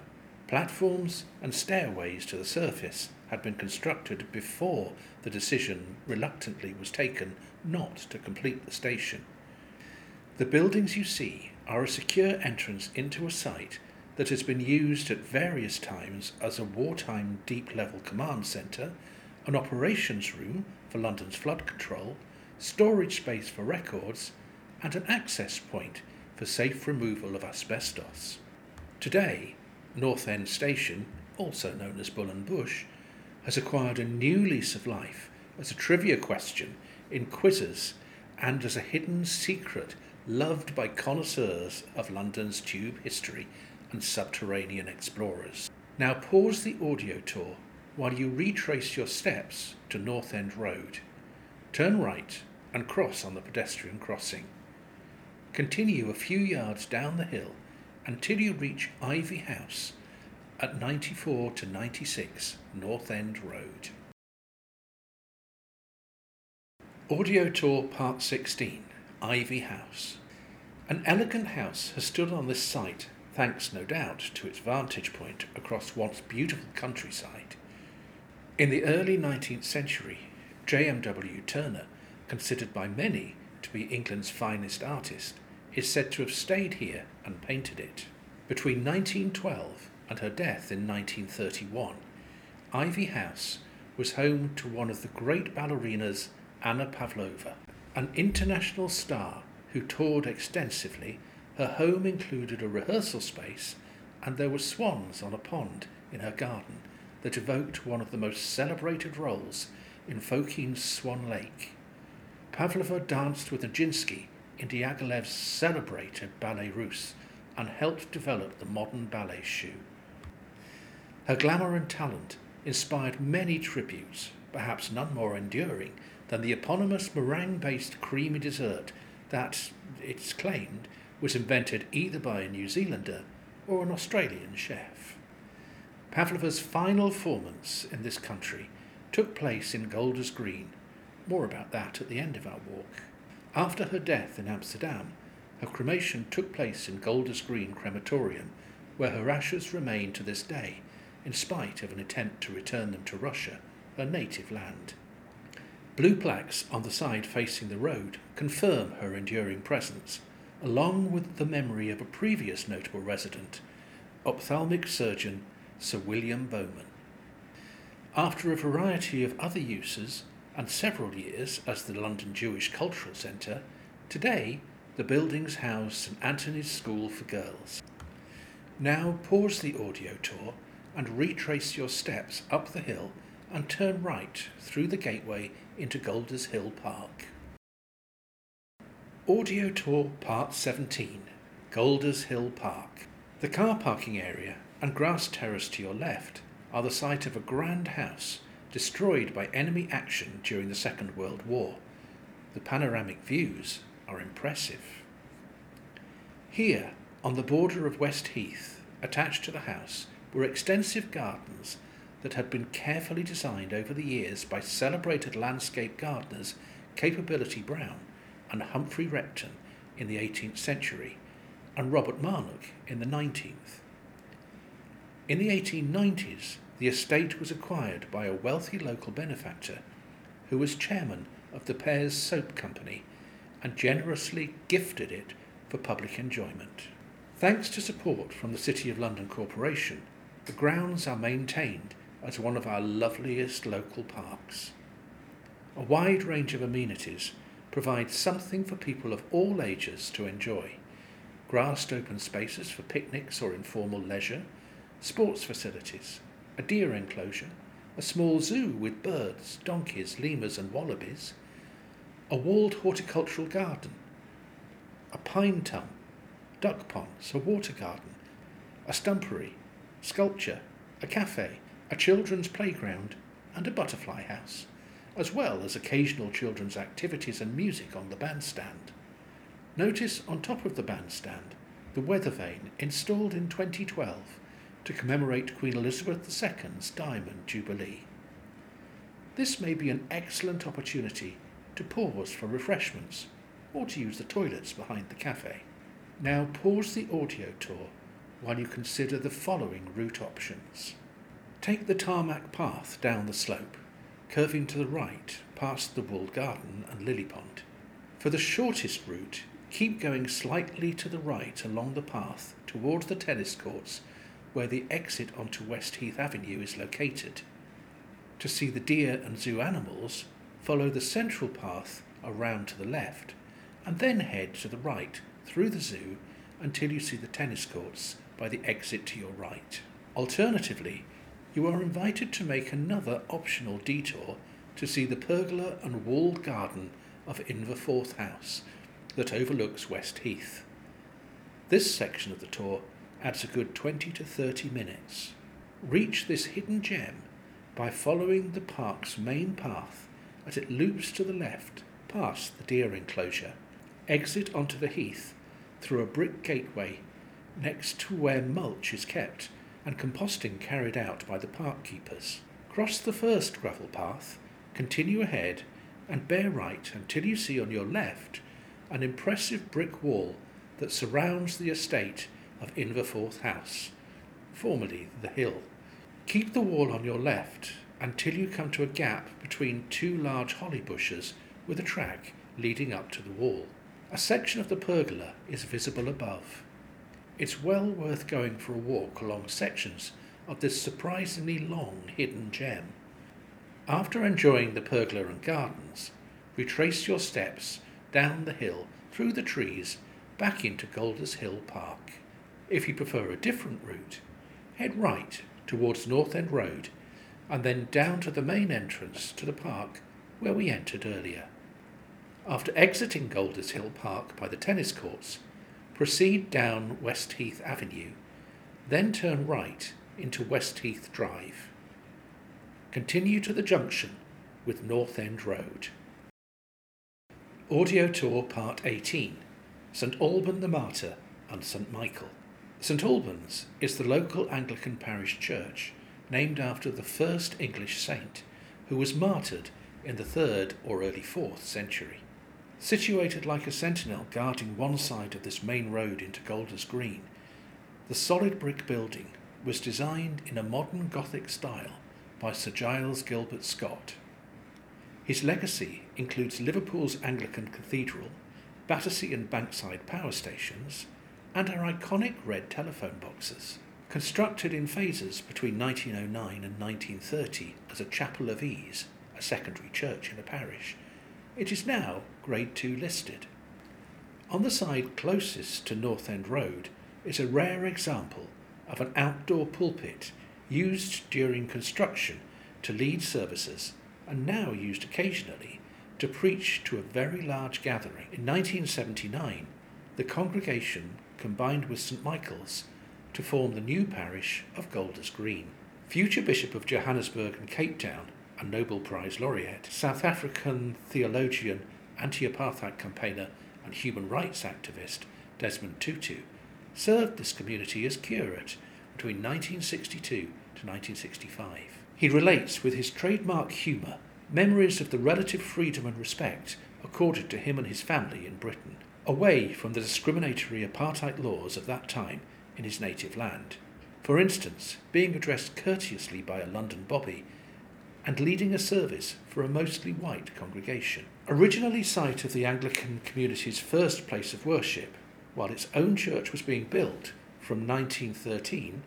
platforms and stairways to the surface had been constructed before the decision reluctantly was taken not to complete the station. The buildings you see are a secure entrance into a site that has been used at various times as a wartime deep-level command centre, an operations room for London's flood control, storage space for records, and an access point for safe removal of asbestos. Today, North End Station, also known as Bull and Bush, has acquired a new lease of life as a trivia question in quizzes and as a hidden secret loved by connoisseurs of London's tube history and subterranean explorers. Now pause the audio tour while you retrace your steps to North End Road. Turn right and cross on the pedestrian crossing. Continue a few yards down the hill until you reach Ivy House at ninety-four to ninety-six North End Road. Audio Tour Part sixteen, Ivy House. An elegant house has stood on this site, thanks no doubt to its vantage point across once beautiful countryside. In the early nineteenth century, J M W Turner, considered by many to be England's finest artist, is said to have stayed here and painted it. Between nineteen twelve and her death in nineteen thirty-one, Ivy House was home to one of the great ballerinas, Anna Pavlova, an international star who toured extensively. Her home included a rehearsal space, and there were swans on a pond in her garden that evoked one of the most celebrated roles in Fokine's Swan Lake. Pavlova danced with Nijinsky in Diaghilev's celebrated Ballet Russe and helped develop the modern ballet shoe. Her glamour and talent inspired many tributes, perhaps none more enduring than the eponymous meringue-based creamy dessert that, it's claimed, was invented either by a New Zealander or an Australian chef. Pavlova's final performance in this country took place in Golders Green. More about that at the end of our walk. After her death in Amsterdam, her cremation took place in Golders Green Crematorium, where her ashes remain to this day, in spite of an attempt to return them to Russia, her native land. Blue plaques on the side facing the road confirm her enduring presence, along with the memory of a previous notable resident, ophthalmic surgeon Sir William Bowman. After a variety of other uses and several years as the London Jewish Cultural Centre, today the buildings house St Anthony's School for Girls. Now pause the audio tour and retrace your steps up the hill and turn right through the gateway into Golders Hill Park. Audio Tour Part seventeen, Golders Hill Park. The car parking area and grass terrace to your left are the site of a grand house destroyed by enemy action during the Second World War. The panoramic views are impressive. Here, on the border of West Heath, attached to the house, were extensive gardens that had been carefully designed over the years by celebrated landscape gardeners Capability Brown and Humphrey Repton in the eighteenth century, and Robert Marnock in the nineteenth. In the eighteen nineties, the estate was acquired by a wealthy local benefactor who was chairman of the pair's soap company and generously gifted it for public enjoyment. Thanks to support from the City of London Corporation, the grounds are maintained as one of our loveliest local parks. A wide range of amenities provides something for people of all ages to enjoy. Grassed open spaces for picnics or informal leisure, sports facilities, a deer enclosure, a small zoo with birds, donkeys, lemurs and wallabies, a walled horticultural garden, a pine tum, duck ponds, a water garden, a stumpery, sculpture, a cafe a children's playground and a butterfly house, as well as occasional children's activities and music on the bandstand. Notice on top of the bandstand the weather vane installed in twenty twelve to commemorate Queen Elizabeth the Second's Diamond Jubilee. This may be an excellent opportunity to pause for refreshments or to use the toilets behind the cafe. Now pause the audio tour while you consider the following route options. Take the tarmac path down the slope, curving to the right past the Wool Garden and Lily Pond. For the shortest route, keep going slightly to the right along the path towards the tennis courts where the exit onto West Heath Avenue is located. To see the deer and zoo animals, follow the central path around to the left and then head to the right through the zoo until you see the tennis courts by the exit to your right. Alternatively, you are invited to make another optional detour to see the pergola and walled garden of Inverforth House that overlooks West Heath. This section of the tour adds a good twenty to thirty minutes. Reach this hidden gem by following the park's main path as it loops to the left past the deer enclosure. Exit onto the heath through a brick gateway next to where mulch is kept and composting carried out by the park keepers. Cross the first gravel path, continue ahead and bear right until you see on your left an impressive brick wall that surrounds the estate of Inverforth House, formerly the Hill. Keep the wall on your left until you come to a gap between two large holly bushes with a track leading up to the wall. A section of the pergola is visible above. It's well worth going for a walk along sections of this surprisingly long hidden gem. After enjoying the pergola and gardens, retrace your steps down the hill through the trees back into Golders Hill Park. If you prefer a different route, head right towards North End Road and then down to the main entrance to the park where we entered earlier. After exiting Golders Hill Park by the tennis courts, proceed down West Heath Avenue, then turn right into West Heath Drive. Continue to the junction with North End Road. Audio Tour Part eighteen, St Alban the Martyr and St Michael. St Alban's is the local Anglican parish church, named after the first English saint, who was martyred in the third or early fourth century. Situated like a sentinel guarding one side of this main road into Golders Green, the solid brick building was designed in a modern Gothic style by Sir Giles Gilbert Scott. His legacy includes Liverpool's Anglican Cathedral, Battersea and Bankside power stations, and our iconic red telephone boxes. Constructed in phases between nineteen oh nine and nineteen thirty as a chapel of ease, a secondary church in a parish, it is now Grade two listed. On the side closest to North End Road is a rare example of an outdoor pulpit used during construction to lead services and now used occasionally to preach to a very large gathering. In nineteen seventy-nine, the congregation combined with St Michael's to form the new parish of Golders Green. Future Bishop of Johannesburg and Cape Town, a Nobel Prize laureate, South African theologian, anti-apartheid campaigner and human rights activist Desmond Tutu served this community as curate between nineteen sixty-two to nineteen sixty-five. He relates with his trademark humour memories of the relative freedom and respect accorded to him and his family in Britain, away from the discriminatory apartheid laws of that time in his native land. For instance, being addressed courteously by a London bobby and leading a service for a mostly white congregation. Originally site of the Anglican community's first place of worship, while its own church was being built from nineteen thirteen,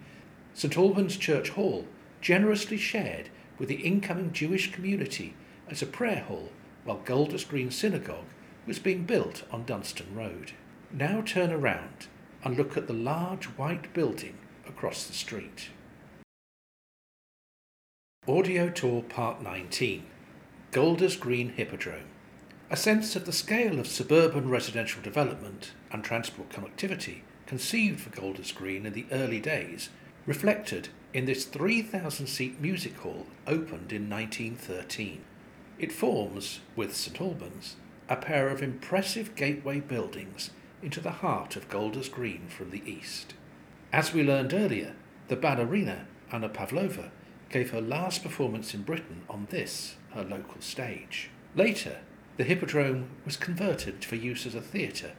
St Alban's Church Hall generously shared with the incoming Jewish community as a prayer hall while Golders Green Synagogue was being built on Dunstan Road. Now turn around and look at the large white building across the street. Audio Tour Part nineteen, Golders Green Hippodrome. A sense of the scale of suburban residential development and transport connectivity conceived for Golders Green in the early days reflected in this three thousand seat music hall opened in nineteen thirteen. It forms, with St Albans, a pair of impressive gateway buildings into the heart of Golders Green from the east. As we learned earlier, the ballerina Anna Pavlova gave her last performance in Britain on this, her local stage. Later, the Hippodrome was converted for use as a theatre,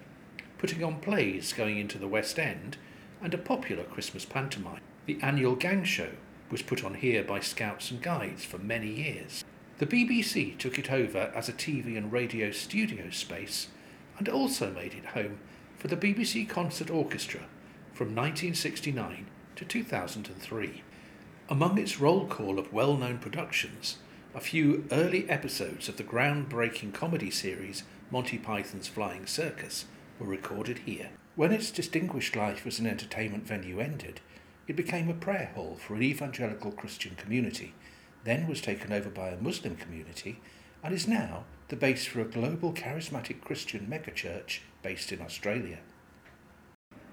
putting on plays going into the West End and a popular Christmas pantomime. The annual gang show was put on here by Scouts and Guides for many years. The B B C took it over as a T V and radio studio space and also made it home for the B B C Concert Orchestra from nineteen sixty-nine to two thousand three. Among its roll call of well-known productions, a few early episodes of the groundbreaking comedy series Monty Python's Flying Circus were recorded here. When its distinguished life as an entertainment venue ended, it became a prayer hall for an evangelical Christian community, then was taken over by a Muslim community, and is now the base for a global charismatic Christian megachurch based in Australia.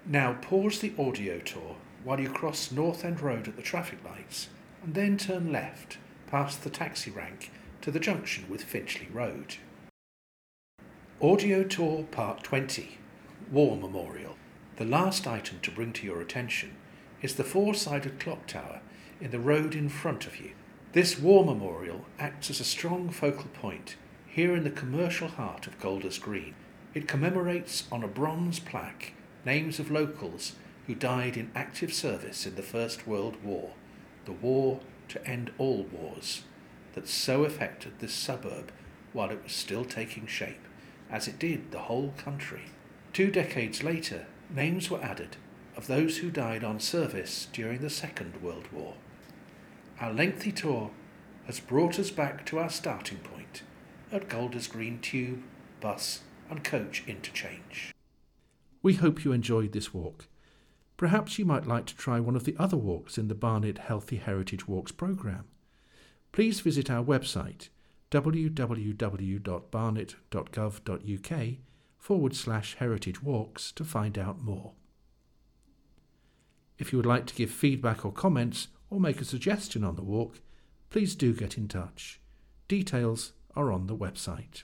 Now pause the audio tour while you cross North End Road at the traffic lights and then turn left past the taxi rank to the junction with Finchley Road. Audio tour part twenty, War Memorial. The last item to bring to your attention is the four-sided clock tower in the road in front of you. This war memorial acts as a strong focal point here in the commercial heart of Golders Green. It commemorates on a bronze plaque names of locals who died in active service in the First World War, the war to end all wars, that so affected this suburb while it was still taking shape, as it did the whole country. Two decades later, names were added of those who died on service during the Second World War. Our lengthy tour has brought us back to our starting point at Golders Green Tube, Bus and Coach Interchange. We hope you enjoyed this walk. Perhaps you might like to try one of the other walks in the Barnet Healthy Heritage Walks programme. Please visit our website www.barnet.gov.uk forward slash heritage walks to find out more. If you would like to give feedback or comments or make a suggestion on the walk, please do get in touch. Details are on the website.